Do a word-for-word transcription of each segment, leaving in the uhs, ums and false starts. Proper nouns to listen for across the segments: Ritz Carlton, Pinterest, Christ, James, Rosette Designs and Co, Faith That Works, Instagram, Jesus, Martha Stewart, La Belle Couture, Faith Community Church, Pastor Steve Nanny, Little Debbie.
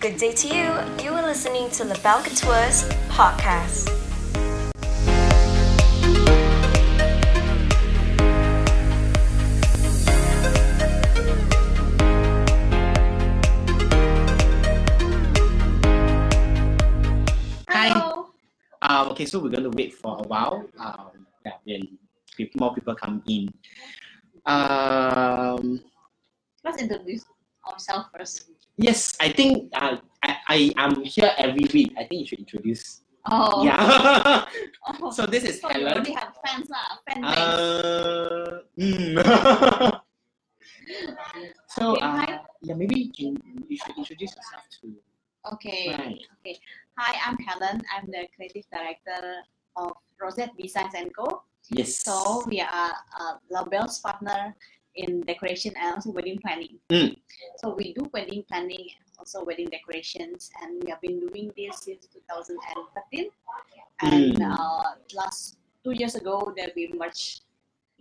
Good day to you. You are listening to La Belle Couture's podcast. Hi. Uh, okay, so we're going to wait for a while. Um, yeah, when more people come in. Um, Let's introduce ourselves first. Yes, I think uh, I am here every week. I think you should introduce. Oh. Yeah. Oh. So this is so Helen. You already have fans, lah. Fan base. Uh, mm. so, okay, uh, yeah, maybe you, can, you should introduce yourself too. Okay. Right. Okay. Hi, I'm Helen. I'm the creative director of Rosette Designs and Co. Yes. So we are uh, La Belle's partner in decoration and also wedding planning. Mm. So we do wedding planning and also wedding decorations, and we have been doing this since two thousand thirteen. And mm. uh, last two years ago that we merged,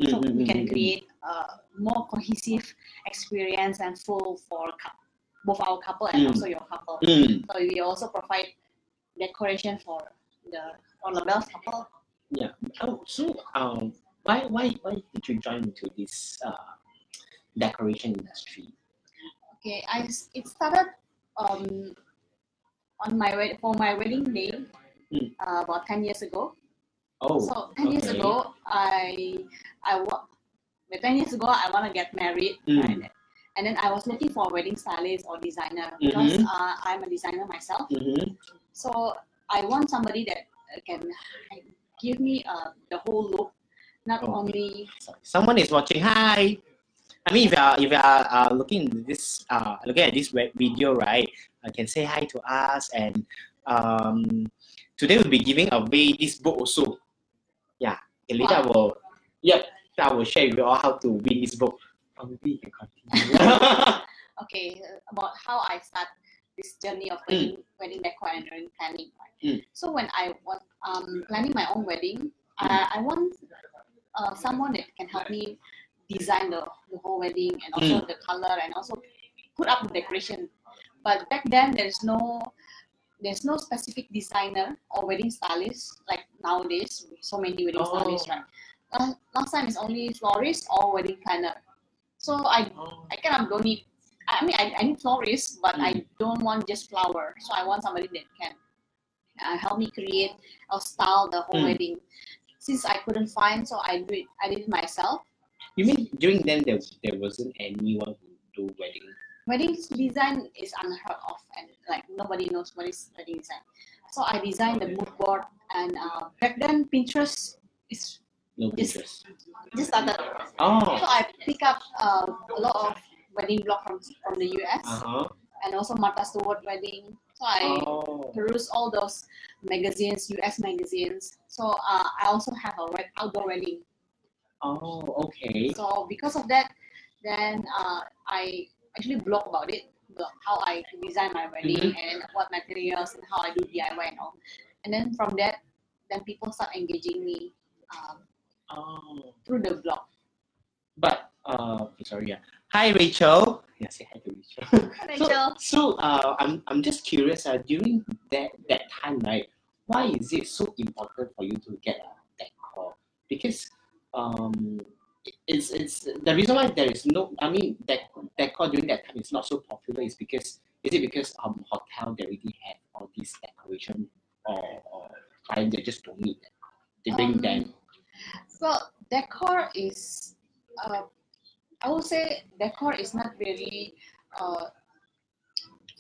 so mm-hmm. we can create a more cohesive experience and full for both our couple and mm. also your couple. Mm. So we also provide decoration for the for La Belle's couple. Yeah. Oh, so um, why why why did you join into this uh, decoration industry? Okay, I it started um on my way for my wedding day mm. uh, about ten years ago. Oh. So ten okay. years ago, I I wa- ten years ago I want to get married, mm. right? And then I was looking for a wedding stylist or designer mm-hmm. because uh, I'm a designer myself. Mm-hmm. So I want somebody that can give me uh, the whole look, not oh. only... Someone is watching. Hi! I mean, if you are, if you are uh, looking, this, uh, looking at this web video, right, you can say hi to us. And um, today we'll be giving away this book also. Yeah. And later wow. I will... Yeah, I will share with you all how to win this book. Or maybe you can continue. Okay, about how I start this journey of wedding, mm. wedding decor and wedding planning. Mm. So when I was um, planning my own wedding, I, I want uh, someone that can help me design the, the whole wedding and also mm. the color and also put up the decoration. But back then there's no there's no specific designer or wedding stylist like nowadays. So many wedding oh. stylists, right? Uh, last time it's only florist or wedding planner. So I oh. I kind of don't need. I mean, I, I need florists, but mm. I don't want just flower. So I want somebody that can uh, help me create or style the whole mm. wedding. Since I couldn't find, so I do it. I did it myself. You mean during then there there wasn't anyone who do wedding? Wedding design is unheard of, and like nobody knows what is wedding design. So I designed the mood board, and uh, back then Pinterest is. No Pinterest. Just started. Oh. So I pick up uh, a lot of wedding blogs from, from the U S uh-huh. and also Martha Stewart wedding. So I oh. peruse all those magazines, U S magazines. So uh, I also have a red outdoor wedding. Oh, okay. So because of that, then uh, I actually blog about it, blog how I design my wedding mm-hmm. and what materials and how I do D I Y and all. And then from that, then people start engaging me. Um, Oh, through the blog. But uh, sorry, yeah. Hi, Rachel. Yeah, say hi to Rachel. Hi, Rachel. So, so uh, I'm I'm just curious. Uh, during that that time, right? Why is it so important for you to get a decor? Because um, it's it's the reason why there is no. I mean, decor, decor during that time is not so popular. Is because is it because um hotel they already had all these decoration or or clients they just don't need that. They bring um, them. So decor is, uh, I would say decor is not really, uh,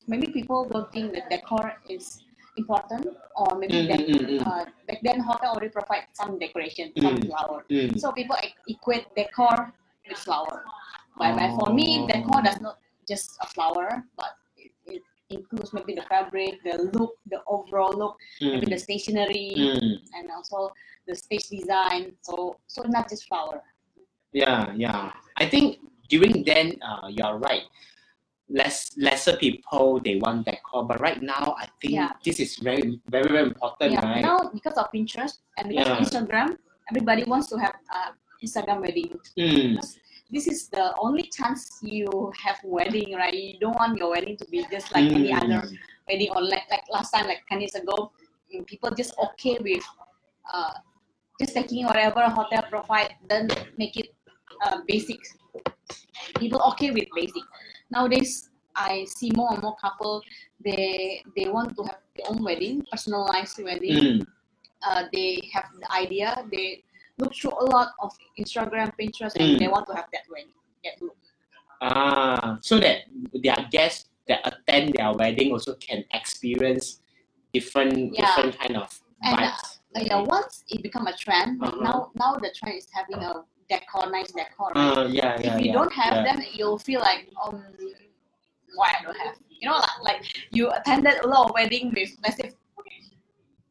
many people don't think that decor is important, or maybe mm-hmm. that, uh, back then hotel already provide some decoration, mm-hmm. some flower. Mm-hmm. So people equate decor with flower. But, oh. but for me, decor does not just a flower, but it, it includes maybe the fabric, the look, the overall look, mm. maybe the stationery, mm. and also the stage design. So, so not just flower. Yeah, yeah. I think during then, uh, you're right. Less, lesser people they want decor, but right now I think yeah. this is very, very, very important. Yeah. Right? Now because of Pinterest and because yeah. of Instagram, everybody wants to have uh, Instagram wedding. Mm. This is the only chance you have wedding, right? You don't want your wedding to be just like mm. any other already online. Like last time, like ten years ago, people just okay with uh, just taking whatever hotel provide, then make it uh, basic. People okay with basic. Nowadays, I see more and more couple, they they want to have their own wedding, personalized wedding. Mm. Uh, they have the idea. They look through a lot of Instagram, Pinterest, mm. and they want to have that wedding, that look. Ah, so that their guests that attend their wedding also can experience different, yeah. different kind of vibes. And, uh, yeah, once it become a trend, uh-huh. now now the trend is having a decor, nice decor. Right? Uh, yeah, yeah, if you yeah, don't have yeah. them, you'll feel like, um, why I don't have? You know, like, like you attended a lot of wedding with, let's say,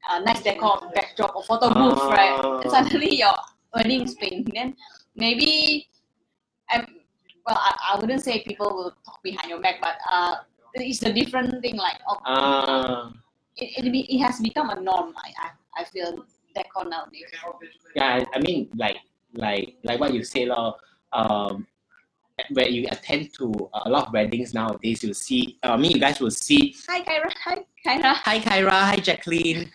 uh, nice decor, backdrop, or photo booth, uh, right? And suddenly your wedding is plain. Then maybe, um, well, I, I wouldn't say people will talk behind your back, but uh, it's a different thing. Like, oh, uh, it, it it has become a norm. I I, I feel decor nowadays. Yeah, I mean, like like like what you say, lah. Um, where you attend to a lot of weddings nowadays, you see, I uh, mean, you guys will see. Hi, Kyra. Hi, Kyra. Hi, Kyra. Hi, Jacqueline.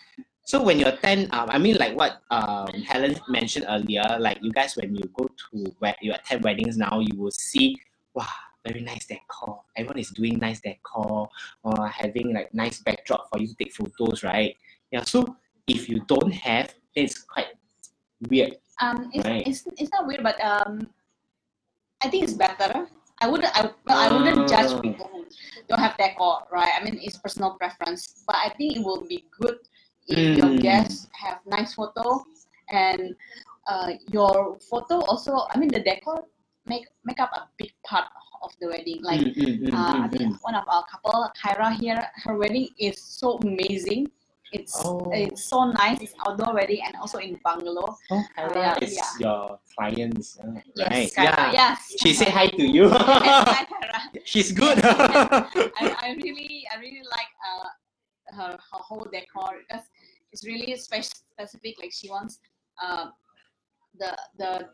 So when you attend, um, I mean, like what um, Helen mentioned earlier, like you guys, when you go to where you attend weddings now, you will see, wow, very nice decor. Everyone is doing nice decor or having like nice backdrop for you to take photos, right? Yeah. So if you don't have, then it's quite weird. Um, it's right? it's, it's not weird, but um. I think it's better. I wouldn't. I, well, I wouldn't judge people who don't have decor, right? I mean, it's personal preference. But I think it will be good if mm. your guests have nice photo, and uh, your photo also. I mean, the decor make make up a big part of the wedding. Like mm-hmm. uh, I think one of our couple, Kyra here, her wedding is so amazing. It's oh. it's so nice. It's outdoor wedding and also in bungalow. Oh, Kyra uh, is yeah. your clients, uh, yes, right? Kyra, yeah. Yes. She said hi to you. Yes, hi, Kyra. She's good. I, I really I really like uh her her whole decor because it's really spe- specific. Like she wants uh the the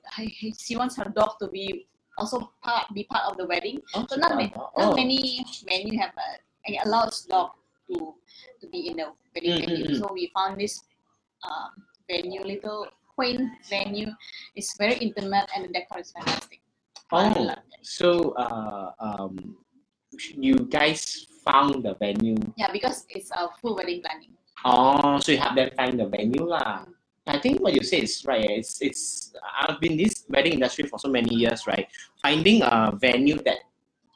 she wants her dog to be also part be part of the wedding. Oh, so not, ma- oh. not many many have a uh, allows dog to to be in the wedding mm-hmm. venue. So we found this um, venue, little quaint venue. It's very intimate and the decor is fantastic. Oh, so uh, um, you guys found the venue? Yeah, because it's a full wedding planning. Oh, so you have them find the venue lah. Mm. I think what you say is right. It's it's I've been in this wedding industry for so many years, right? Finding a venue that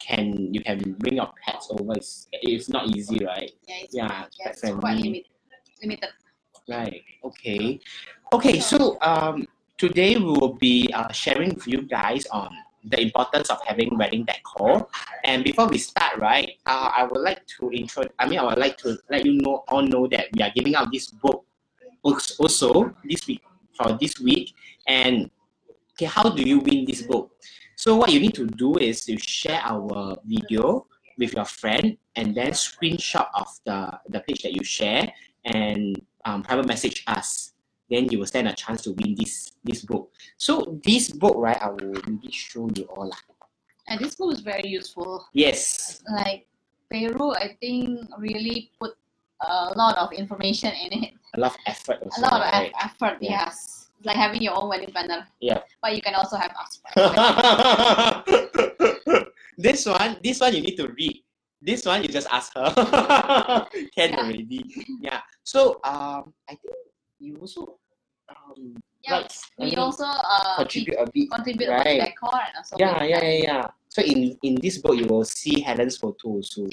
can you can bring your pets over? It's, it's not easy, right? Yeah, it's, yeah, yeah, it's quite limited. limited. Right. Okay. Okay. So um, today we will be uh, sharing with you guys on the importance of having wedding decor. And before we start, right, uh, I would like to intro. I mean, I would like to let you know all know that we are giving out this book also this week for this week. And okay, how do you win this book? So what you need to do is you share our video with your friend and then screenshot of the, the page that you share and um, private message us. Then you will stand a chance to win this this book. So this book, right, I will really show you all. And this book is very useful. Yes. Like Peru, I think really put a lot of information in it. A lot of effort. Also, a lot of right? effort, yeah. yes. Like having your own wedding planner. Yeah. But you can also have us. This one, this one you need to read. This one you just ask her. Can yeah. already. Yeah. So um, I think you also um. Yeah. Right, we I mean, also uh contribute a bit. Contribute right. a bit decor and also. Yeah, yeah, yeah, yeah. So in in this book you will see Helen's photo also.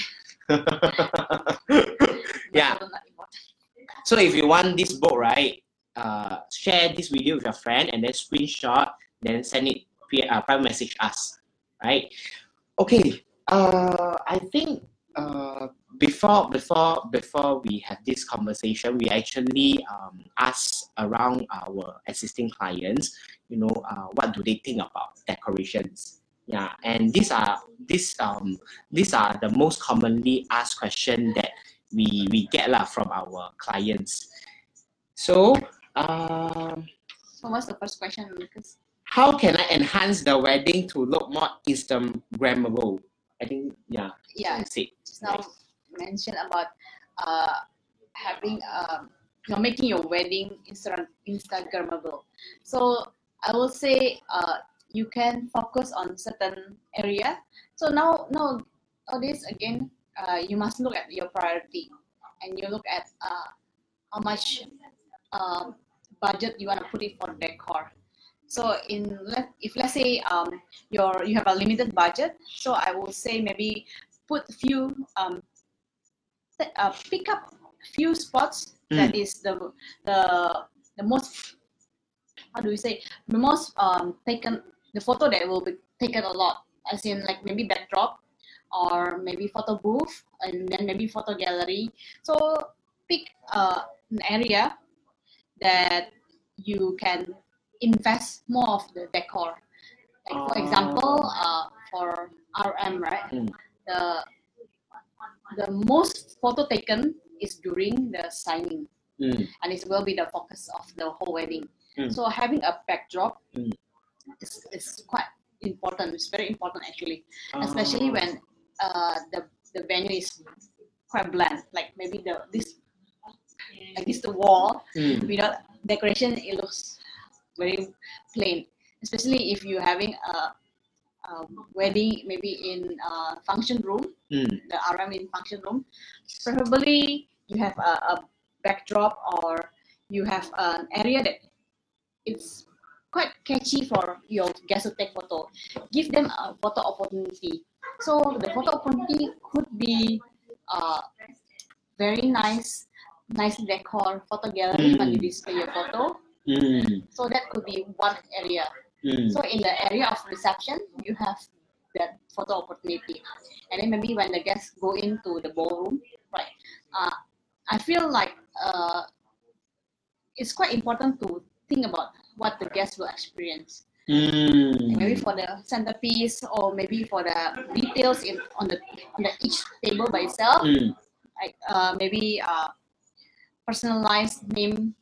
Yeah. So if you want this book, right? Uh, share this video with your friend and then screenshot, then send it via uh, private message us, right? Okay. Uh, I think uh, before before before we have this conversation, we actually um asked around our existing clients, you know, uh, what do they think about decorations? Yeah, and these are these um these are the most commonly asked question that we we get lah from our clients. So. Um, so what's the first question, Lucas? How can I enhance the wedding to look more Instagrammable? I think yeah. Yeah. That's it. Just now, mentioned about uh, having um, you know, making your wedding Instagram Instagrammable. So I will say uh, you can focus on certain area. So now, now all this again, uh, you must look at your priority, and you look at uh, how much uh, budget you want to put it for decor. So in if let's say um your you have a limited budget, so I will say maybe put few um uh, pick up few spots mm. that is the the the most how do we say the most um taken the photo that will be taken a lot, as in like maybe backdrop or maybe photo booth and then maybe photo gallery. So pick uh, an area that you can invest more of the decor, like for uh, example uh for R M, right? mm. the the most photo taken is during the signing, mm. and it will be the focus of the whole wedding. mm. So having a backdrop mm. is, is quite important. It's very important actually, uh, especially when uh the the venue is quite bland, like maybe the this like this the wall mm. without decoration, it looks very plain, especially if you're having a, a wedding maybe in a function room, mm. the R M in function room. Preferably you have a, a backdrop or you have an area that it's quite catchy for your guests to take photo. Give them a photo opportunity. So the photo opportunity could be uh, very nice, nice decor, photo gallery, when mm. you display your photo. Mm. So that could be one area. Mm. So in the area of reception, you have that photo opportunity, and then maybe when the guests go into the ballroom, right? Uh, I feel like uh, it's quite important to think about what the guests will experience. Mm. Maybe for the centerpiece, or maybe for the details in on the on the each table by itself, mm. like uh, maybe uh, personalized name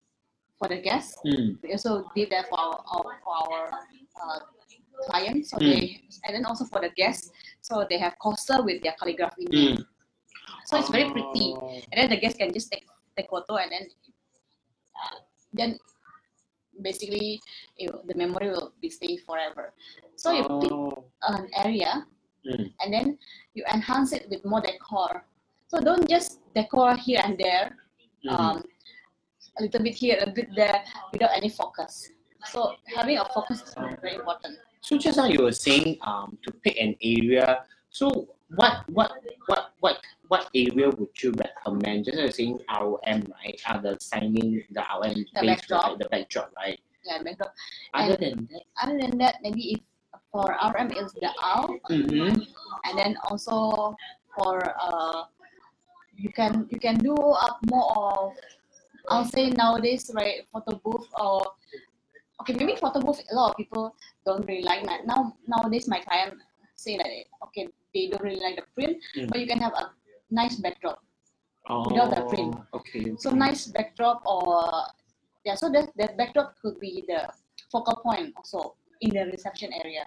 for the guests. Mm. We also did that for our, our, for our uh, clients. So mm. they, and then also for the guests, so they have coaster with their calligraphy name. Mm. So it's very pretty, and then the guests can just take take photo, and then uh, then basically it, the memory will be stayed forever. So you pick an area, mm. and then you enhance it with more decor. So don't just decor here and there. Mm. Um, a little bit here, a bit there, without any focus. So having a focus is very important. So just now you were saying um to pick an area. So what what what what what area would you recommend? Just now you're saying R M, right? Are the signing the R M the backdrop, right? The backdrop, right? Yeah, backdrop. Other and than that, other than that, maybe if for R M is the owl, mm-hmm. and then also for uh, you can you can do up more of. I'll say nowadays, right, photo booth or okay, maybe photo booth. A lot of people don't really like that. Now nowadays, my client say that okay, they don't really like the print, mm. but you can have a nice backdrop oh, without the print. Okay. So nice backdrop or yeah. So that that backdrop could be the focal point also in the reception area.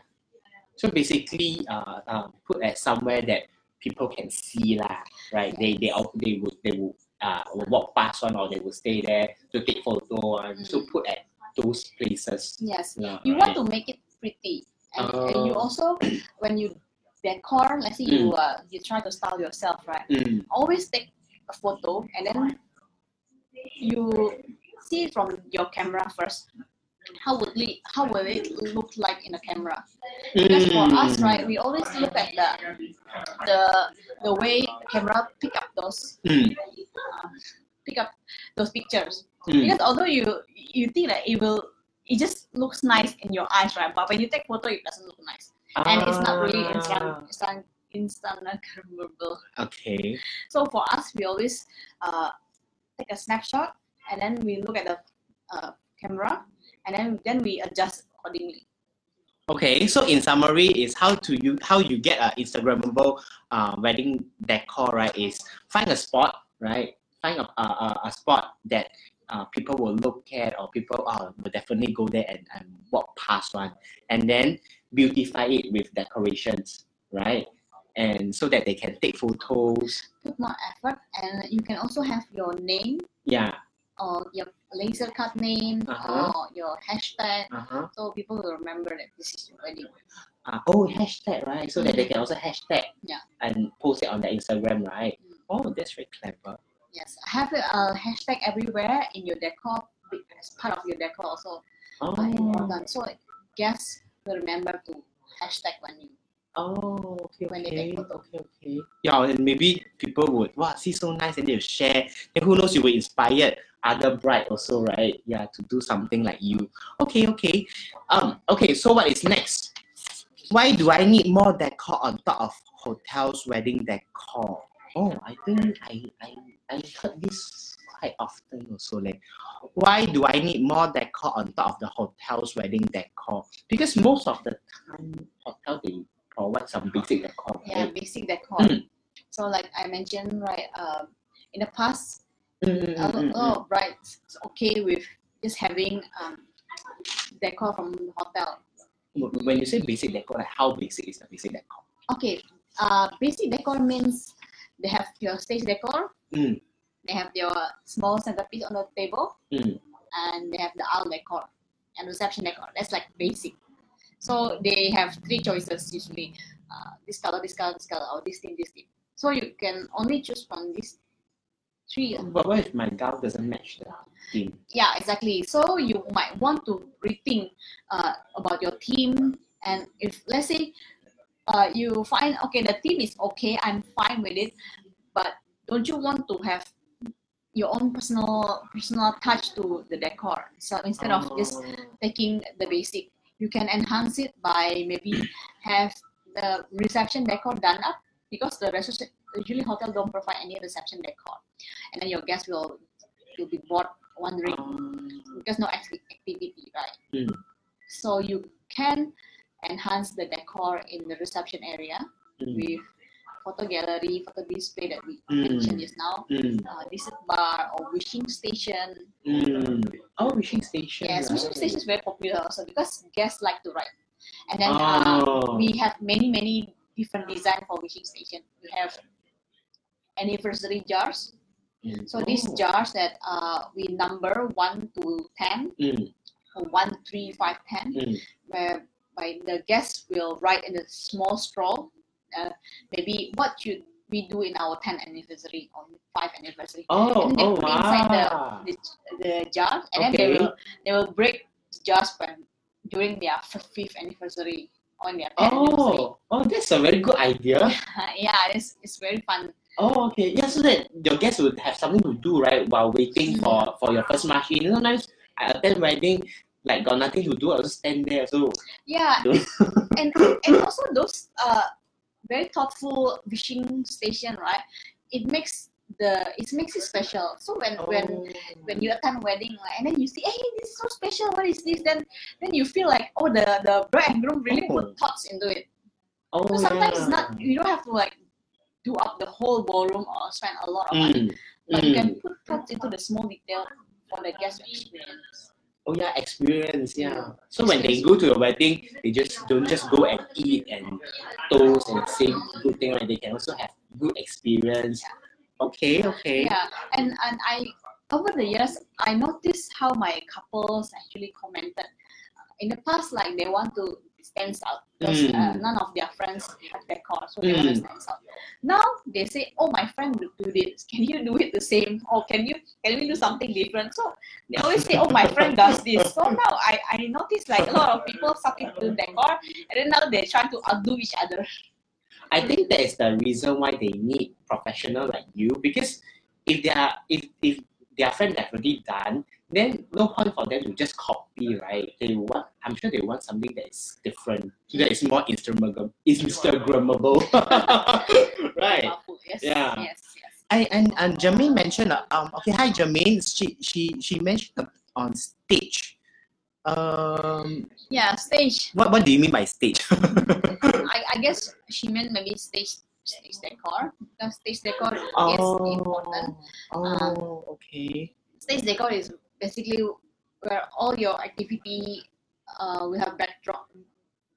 So basically, uh, um, put at somewhere that people can see lah, right? Yeah. They they they would they would. Uh, will walk past one, or they will stay there to take photo and mm. to put at those places. Yes, yeah, you right. want to make it pretty, and, uh, and you also when you decor, let's say mm. you uh, you try to style yourself, right? Mm. Always take a photo, and then you see from your camera first. How would it, how will it look like in the camera? Because mm. for us, right, we always look at the the the way camera pick up those mm. uh, pick up those pictures. Mm. Because although you you think that it will it just looks nice in your eyes, right? But when you take photo, it doesn't look nice, ah. and it's not really instant instant Instagrammable. Okay. So for us, we always uh, take a snapshot, and then we look at the uh, camera. And then, then we adjust accordingly. Okay, so in summary, is how to you how you get an Instagrammable uh, wedding decor, right? Is find a spot, right? Find a a, a spot that uh, people will look at, or people uh, will definitely go there and, and walk past one, and then beautify it with decorations, right? and so that they can take photos. Put more effort, and you can also have your name. Yeah. Or your laser cut name, uh-huh. or your hashtag, uh-huh. so people will remember that this is your wedding. Uh, oh, hashtag, right? So mm-hmm. that they can also hashtag yeah. and post it on their Instagram, right? Mm-hmm. Oh, that's very clever. Yes, have a uh, hashtag everywhere in your decor, as part of your decor also. Oh. Uh, so guests will remember to hashtag when you. Oh, okay, okay, okay, okay. Yeah, and maybe people would, wow, she's so nice, and they'll share. And who knows, you will inspire other brides also, right? Yeah, to do something like you. Okay, okay. Um, okay, so what is next? Why do I need more decor on top of hotel's wedding decor? Oh, I think I I, I heard this quite often also. Like, why do I need more decor on top of the hotel's wedding decor? Because most of the time, hotel, they provide some basic decor. Right? Yeah, basic decor. Mm. So like I mentioned, right, um, in the past, Mm, a lot, lot of brides okay with just having um, decor from the hotel. When you say basic decor, like how basic is the basic decor? Okay, uh, basic decor means they have your stage decor, mm. they have your small centerpiece on the table, mm. and they have the aisle decor and reception decor. That's like basic. So they have three choices usually, uh, this color, this color, this color, or this thing, this thing. So you can only choose from this. Three. But what if my gown doesn't match the theme? Yeah, exactly. So you might want to rethink uh, about your theme. And if, let's say, uh, you find, okay, the theme is okay, I'm fine with it, but don't you want to have your own personal personal touch to the decor? So instead oh. of just taking the basic, you can enhance it by maybe have the reception decor done up, because the reception, usually hotel don't provide any reception decor, and then your guests will will be bored wondering um, because no activity, right? Mm. So you can enhance the decor in the reception area mm. with photo gallery, photo display that we mm. mentioned just now, mm. uh, dessert bar or wishing station. Mm. Oh, wishing station. Yes, right. Wishing station is very popular also because guests like to write, and then oh. uh, we have many many different design for wishing station. We have anniversary jars. Mm. So these oh. jars that uh, we number one to ten, mm. or one, three, five, ten, mm. where by the guests will write in a small scroll, uh, maybe what should we do in our tenth anniversary or fifth anniversary. Oh, and they oh, put wow. inside the, the, the jars, and okay. then they will, they will break jars when, during their fifth anniversary. On their oh, oh, that's a very good idea. Yeah, it's it's very fun. Oh, okay. Yeah, so that your guests would have something to do, right, while waiting mm-hmm. for, for your first march in. Sometimes I attend wedding, like got nothing to do, I'll just stand there. So yeah, and and also those uh very thoughtful wishing station, right? It makes the it makes it special. So when oh. when when you attend wedding, like, and then you see, hey, this is so special, what is this? Then then you feel like, oh, the the bride and groom really oh. put thoughts into it. Oh, so sometimes yeah. it's not, you don't have to like do up the whole ballroom or spend a lot of money, mm. but mm. you can put thoughts into the small detail for the guest to experience. Oh yeah, experience, yeah. So when they go to your wedding, they just don't just go and eat and toast and sing good thing, right? They can also have good experience. Yeah. Okay, okay. Yeah, and, and I, over the years, I noticed how my couples actually commented. In the past, like, they want to stand out because mm. uh, none of their friends have decor, so they mm. want to stand out. Now, they say, oh, my friend will do this. Can you do it the same? Or can you, can we do something different? So, they always say, oh, my friend does this. So, now, I, I noticed, like, a lot of people suck into decor, and then now they're trying to outdo each other. I think that is the reason why they need professional like you, because if they are if, if their friend has already done, then no point for them to just copy, right? They want I'm sure they want something that is different, so that is more Instagram Instagrammable. Right. Yes, yeah. Yes, yes. I and, and Jermaine mentioned um okay, hi Jermaine. She she she mentioned on stage. Um yeah, stage. What what do you mean by stage? I, I guess she meant maybe stage stage decor, because stage decor oh, is important. Oh, um, okay. Stage decor is basically where all your activity uh, will have backdrop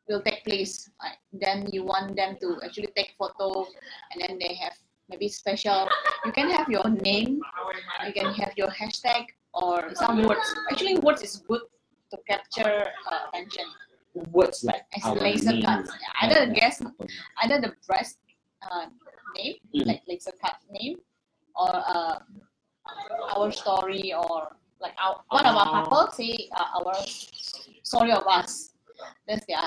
will take place. Then you want them to actually take photo, and then they have maybe special. You can have your name, you can have your hashtag or some words. Actually, words is good to capture uh, attention. Words like as laser name. Cuts. Either guess, either the breast uh, name, mm. like laser cut name, or uh, our story, or like our one of our couple say uh, our story of us. That's their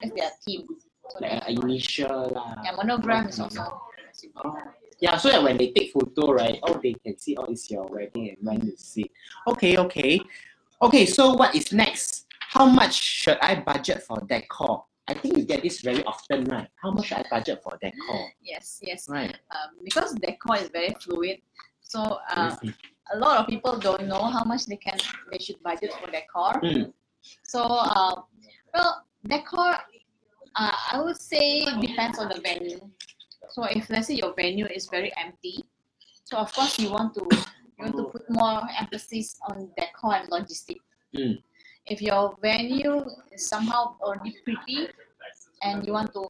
that's their theme. So like an initial lah. Yeah, monogram is also. Oh. Yeah, so that when they take photo, right, oh, they can see, oh, it's your wedding and when you see. Okay, okay. Okay, so what is next? How much should I budget for decor? I think you get this very often, right? How much should I budget for decor? Yes, yes. Right. Um, because decor is very fluid, so uh, a lot of people don't know how much they can they should budget for decor. Mm. So, uh, well, decor, uh, I would say depends on the venue. So if let's say your venue is very empty, so of course you want to you want to put more emphasis on decor and logistics. Mm. If your venue is somehow already pretty and you want to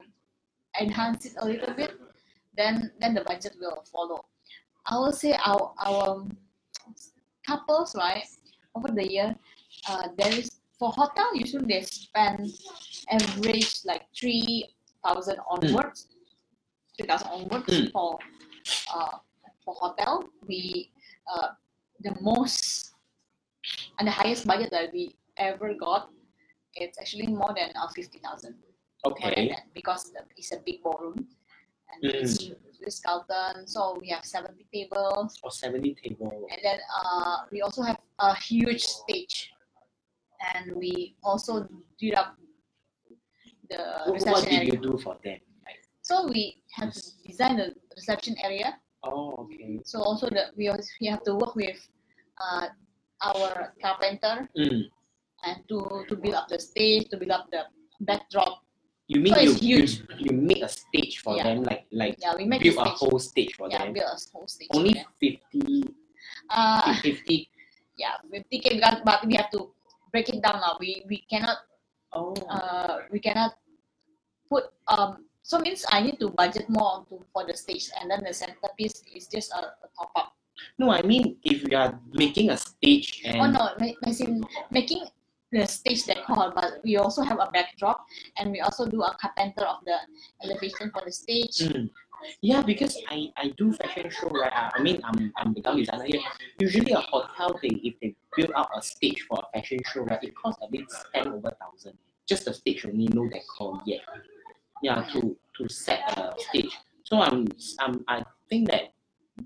enhance it a little bit, then then the budget will follow. I will say our our couples, right, over the year, uh, there is for hotel usually they spend average like three thousand onwards. Mm. two thousand onwards mm. for uh, for hotel, we uh, the most and the highest budget that we ever got, it's actually more than uh, fifty thousand. Okay. That, because it's a big ballroom and mm. it's Ritz Carlton, so we have seventy tables. Or oh, seventy tables. And then uh, we also have a huge stage, and we also did up the what, reception what did area. You do for them? So we have to design the reception area. Oh, okay. So also the, we also, we have to work with uh, our carpenter mm. and to, to build up the stage, to build up the backdrop. You mean so you, it's huge. You you make a stage for yeah. them, like like yeah, we make build a, a whole stage for yeah, them. Yeah, build a whole stage. Only for fifty. Uh, fifty. Yeah, fifty k, but we have to break it down now. We we cannot. Oh. Uh, we cannot put um. So means I need to budget more to, for the stage, and then the centerpiece is just a, a top up. No, I mean if you are making a stage and oh no, I mean making the stage decor, but we also have a backdrop, and we also do a carpenter of the elevation for the stage. Mm. Yeah, because I, I do fashion show, right? I mean I'm I'm the designer here. Usually a hotel they if they build out a stage for a fashion show, right, it costs at least ten over thousand. Just the stage only, no decor yet. Yeah, to to set a stage. So I'm um I think that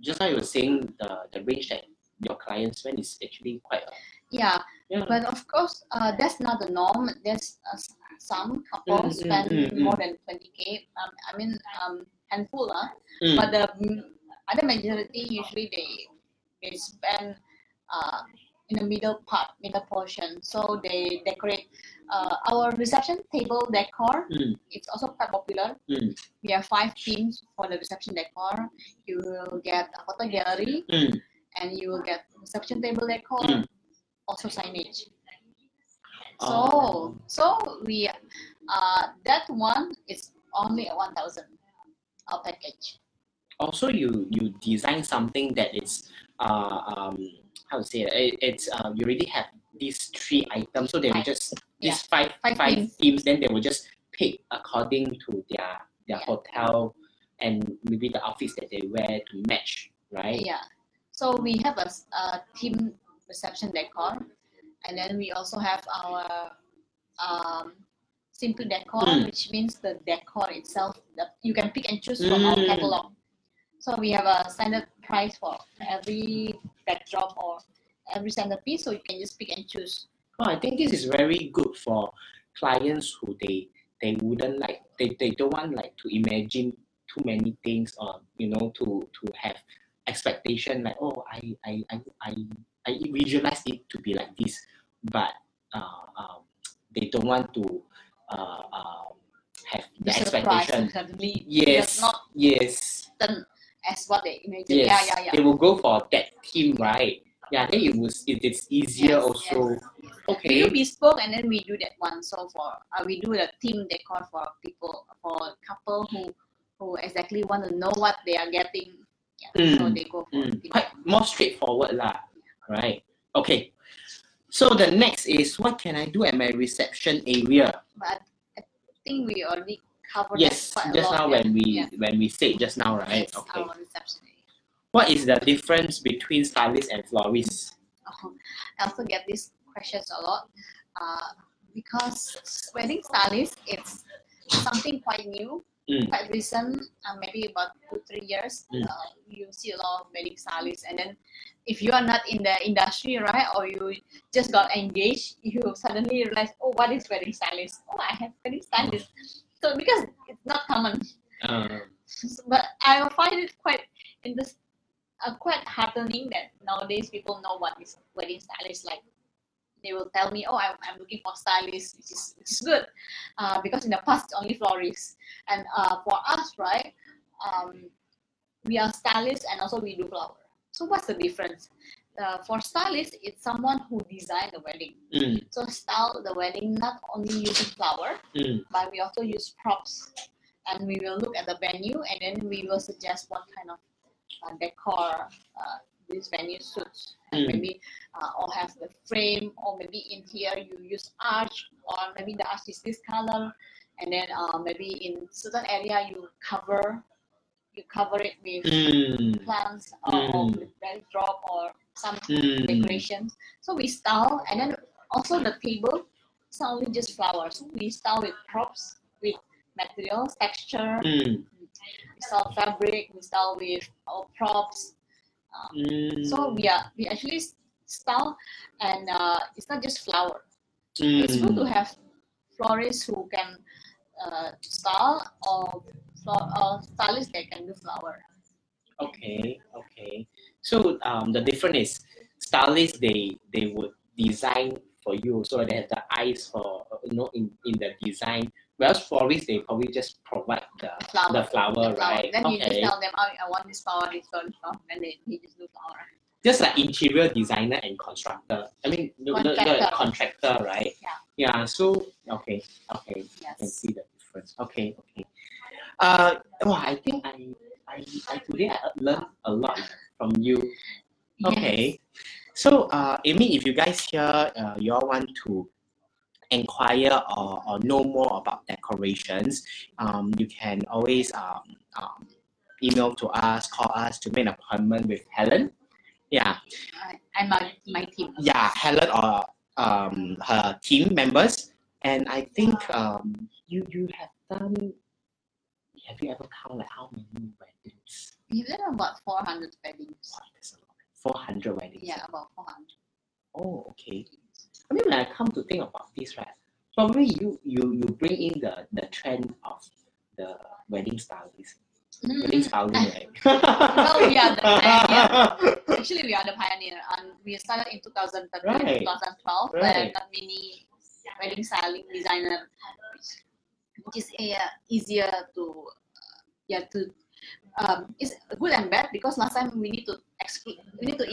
just now you were saying the, the range that your clients spend is actually quite a, yeah, yeah. But of course, uh, that's not the norm. There's uh, some couples mm, spend mm, mm, more mm. than twenty k. Um, I mean um handful uh, mm. But the other majority usually they they spend uh in the middle part, middle portion. So they decorate uh, our reception table decor. Mm. It's also quite popular. Mm. We have five themes for the reception decor. You will get a photo gallery, mm. and you will get reception table decor, mm. also signage. So, oh. so we uh, that one is only a one thousand a package. Also, you you design something that is uh, um. How to say it? it it's um, you already have these three items, so they will just yeah. these five five, five themes. themes. Then they will just pick according to their their yeah. hotel and maybe the outfits that they wear to match, right? Yeah. So we have a, a theme reception decor, and then we also have our um, simple decor, mm. which means the decor itself that you can pick and choose mm. from our catalog. So we have a standard price for every backdrop or every centerpiece, so you can just pick and choose. Oh, I think this is very good for clients who they they wouldn't like they, they don't want like to imagine too many things, or you know to to have expectation like oh I I I I, I visualize it to be like this, but uh, um, they don't want to uh, uh, have the expectation. Suddenly, yes, not yes. Turn as what they imagine. Yes. Yeah, yeah, yeah. They will go for that theme, right? Yeah, then it was it, it's easier yes, also. Yes. Okay. We do bespoke and then we do that one. So for uh, we do the team decor for people, for couple who who exactly want to know what they are getting. Yeah, mm. So they go for mm. quite more straightforward lah. Yeah. Right. Okay. So the next is what can I do at my reception area? But I think we already covered. Yes, that quite just a lot now when we yeah. when we said just now, right? Yes, okay. Our reception area. What is the difference between stylist and florist? Oh, I also get these questions a lot uh, because wedding stylist, it's something quite new, mm. quite recent, uh, maybe about two, three years. Mm. Uh, you see a lot of wedding stylists, and then if you are not in the industry, right, or you just got engaged, you suddenly realize, oh, what is wedding stylist? Oh, I have wedding stylist. So because it's not common. Uh. But I find it quite interesting. Uh, quite heartening that nowadays people know what is wedding stylist like. They will tell me, oh, I, I'm looking for stylist, which is, which is good, uh, because in the past only florists. And uh, for us, right, um, we are stylists and also we do flower. So what's the difference? Uh, for stylist, it's someone who designed the wedding. Mm. So style the wedding not only using flower, mm. but we also use props. And we will look at the venue and then we will suggest what kind of Uh, decor uh, this venue suits, and mm. maybe uh, or have the frame, or maybe in here you use arch, or maybe the arch is this color, and then uh, maybe in certain area you cover you cover it with mm. plants or, mm. or with backdrop or some mm. decorations. So we style, and then also the table, it's not only just flowers. So we style with props, with materials, texture. Mm. We sell fabric, we sell with our props. Um, mm. So we are we actually style, and uh, it's not just flower. Mm. It's good to have florists who can uh, style, or, or stylists that can do flower. Okay, okay. So um, the difference is stylists they they would design for you, so they have the eyes for you know in, in the design. Whereas florists, they probably just provide the flower, the flower, the flower. right? Then okay. You just tell them, oh, I want this flower, this flower, this flower, and they, they just do flower. Just like interior designer and constructor. I mean, contractor, the, the contractor, right? Yeah. Yeah, so, okay, okay. Yes. I can see the difference. Okay, okay. Uh, well, I think I, I, I today I learned a lot from you. Okay. Yes. So, uh, Amy, if you guys here, uh, you all want to inquire or, or know more about decorations, um, you can always um, um, email to us, call us to make an appointment with Helen. Yeah. And my, my team. Yeah, Helen or um, her team members. And I think um, you you have done, have you ever counted like how many weddings? We've done about four hundred weddings. Wow, that's a lot. four hundred weddings. Yeah, about four hundred. Oh, okay. I mean, when I come to think about this, right, probably you you, you bring in the, the trend of the wedding stylist. Mm. Wedding stylist, right? Well, we are the pioneer. Actually, we are the pioneer. Um, we started in twenty thirteen, right. twenty twelve, right. When the mini wedding styling designer, which is uh, easier to, uh, yeah, to, um, it's good and bad because last time we need to exclude, we need to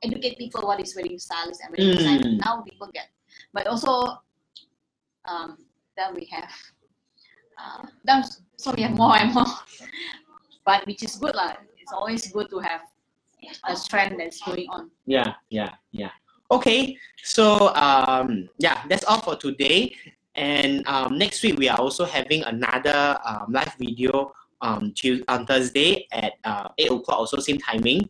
educate people what is wedding stylist and wedding mm. design. Now people get, but also um, then we have uh, then so we have more and more, but which is good lah. It's always good to have a trend that's going on. Yeah, yeah, yeah. Okay, so um, yeah, that's all for today. And um, next week we are also having another um, live video um Tuesday, on Thursday at uh, eight o'clock, also same timing.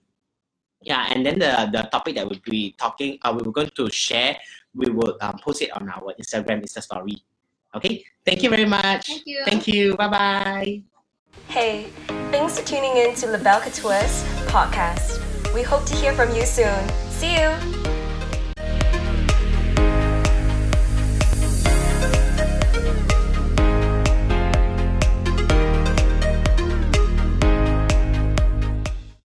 Yeah, and then the, the topic that we'll be talking, uh, we were going to share, we will um, post it on our Instagram Insta story. Okay, thank you very much. Thank you. Thank you. Bye bye. Hey, thanks for tuning in to La Belle Couture's podcast. We hope to hear from you soon. See you.